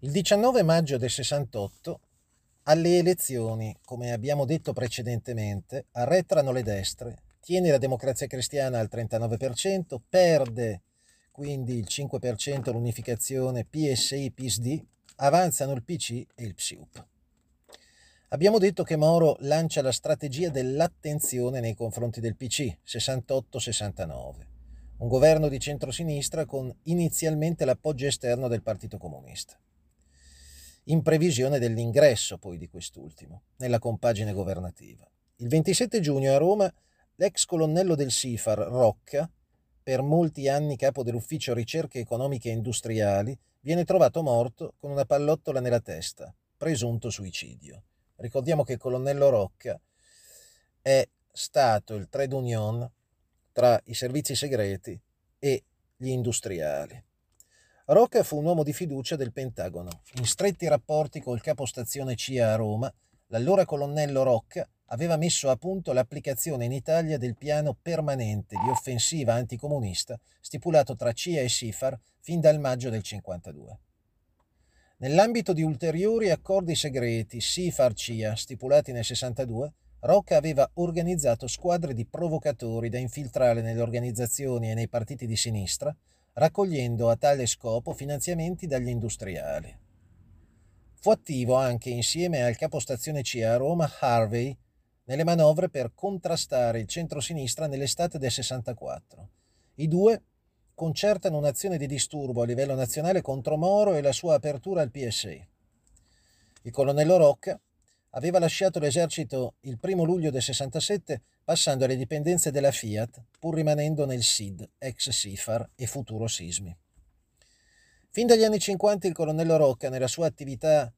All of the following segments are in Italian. Il 19 maggio del 68, alle elezioni, come abbiamo detto precedentemente, arretrano le destre, tiene la Democrazia Cristiana al 39%, perde quindi il 5% l'unificazione PSI-PSD, avanzano il PC e il PSIUP. Abbiamo detto che Moro lancia la strategia dell'attenzione nei confronti del PC, 68-69, un governo di centrosinistra con inizialmente l'appoggio esterno del Partito Comunista, in previsione dell'ingresso poi di quest'ultimo nella compagine governativa. Il 27 giugno a Roma l'ex colonnello del Sifar, Rocca, per molti anni capo dell'ufficio ricerche economiche e industriali, viene trovato morto con una pallottola nella testa, presunto suicidio. Ricordiamo che il colonnello Rocca è stato il trade union tra i servizi segreti e gli industriali. Rocca fu un uomo di fiducia del Pentagono. In stretti rapporti col capostazione CIA a Roma, l'allora colonnello Rocca aveva messo a punto l'applicazione in Italia del piano permanente di offensiva anticomunista stipulato tra CIA e Sifar fin dal maggio del 52. Nell'ambito di ulteriori accordi segreti Sifar-CIA stipulati nel 62, Rocca aveva organizzato squadre di provocatori da infiltrare nelle organizzazioni e nei partiti di sinistra, raccogliendo a tale scopo finanziamenti dagli industriali. Fu attivo anche, insieme al capostazione CIA a Roma, Harvey, nelle manovre per contrastare il centrosinistra nell'estate del 64. I due concertano un'azione di disturbo a livello nazionale contro Moro e la sua apertura al PSI. Il colonnello Rocca aveva lasciato l'esercito il 1 luglio del 67 passando alle dipendenze della Fiat, pur rimanendo nel SID, ex Sifar e futuro SISMI. Fin dagli anni 50 il colonnello Rocca, nella sua attività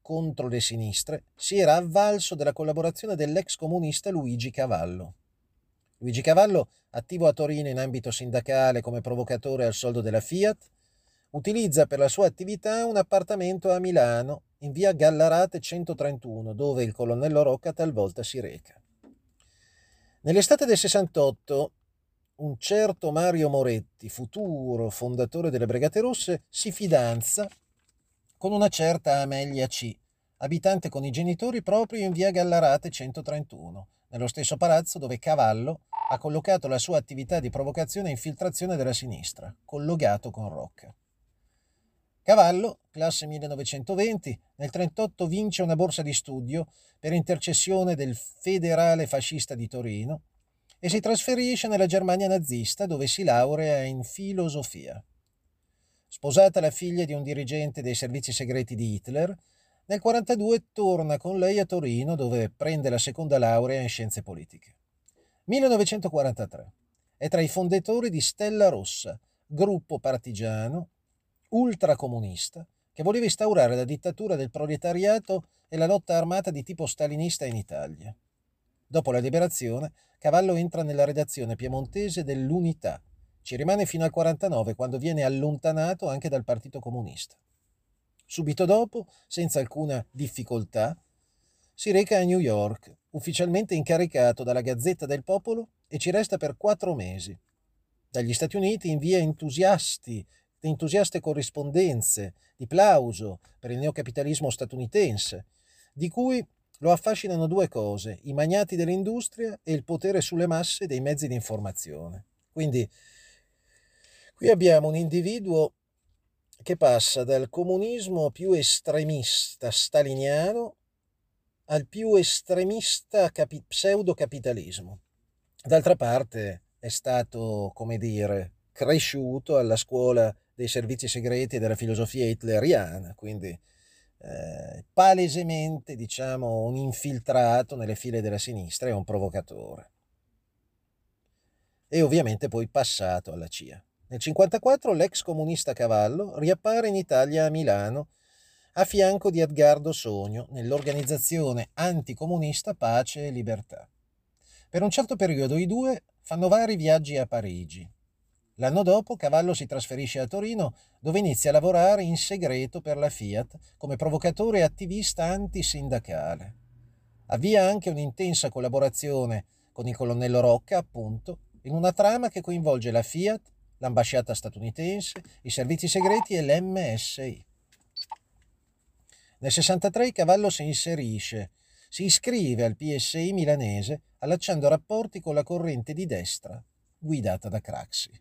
contro le sinistre, si era avvalso della collaborazione dell'ex comunista Luigi Cavallo. Luigi Cavallo, attivo a Torino in ambito sindacale come provocatore al soldo della Fiat, utilizza per la sua attività un appartamento a Milano, in via Gallarate 131, dove il colonnello Rocca talvolta si reca. Nell'estate del 68, un certo Mario Moretti, futuro fondatore delle Brigate Rosse, si fidanza con una certa Amelia C., abitante con i genitori proprio in via Gallarate 131, nello stesso palazzo dove Cavallo ha collocato la sua attività di provocazione e infiltrazione della sinistra, collegato con Rocca. Cavallo, classe 1920, nel 1938 vince una borsa di studio per intercessione del federale fascista di Torino e si trasferisce nella Germania nazista, dove si laurea in filosofia. Sposata la figlia di un dirigente dei servizi segreti di Hitler, nel 1942 torna con lei a Torino, dove prende la seconda laurea in scienze politiche. 1943. È tra i fondatori di Stella Rossa, gruppo partigiano ultracomunista che voleva instaurare la dittatura del proletariato e la lotta armata di tipo stalinista in Italia. Dopo la liberazione, Cavallo entra nella redazione piemontese dell'Unità. Ci rimane fino al 1949, quando viene allontanato anche dal Partito Comunista. Subito dopo, senza alcuna difficoltà, si reca a New York, ufficialmente incaricato dalla Gazzetta del Popolo, e ci resta per 4 mesi. Dagli Stati Uniti invia entusiaste corrispondenze di plauso per il neocapitalismo statunitense, di cui lo affascinano due cose: i magnati dell'industria e il potere sulle masse dei mezzi di informazione. Quindi qui abbiamo un individuo che passa dal comunismo più estremista staliniano al più estremista pseudocapitalismo. D'altra parte è stato, come dire, cresciuto alla scuola dei servizi segreti e della filosofia hitleriana, quindi palesemente, diciamo, un infiltrato nelle file della sinistra e un provocatore. E ovviamente poi passato alla CIA. Nel 1954 l'ex comunista Cavallo riappare in Italia a Milano a fianco di Edgardo Sogno nell'organizzazione anticomunista Pace e Libertà. Per un certo periodo i due fanno vari viaggi a Parigi. L'anno dopo Cavallo si trasferisce a Torino, dove inizia a lavorare in segreto per la Fiat come provocatore e attivista antisindacale. Avvia anche un'intensa collaborazione con il colonnello Rocca, appunto, in una trama che coinvolge la Fiat, l'ambasciata statunitense, i servizi segreti e l'MSI. Nel 63 Cavallo si iscrive al PSI milanese allacciando rapporti con la corrente di destra guidata da Craxi.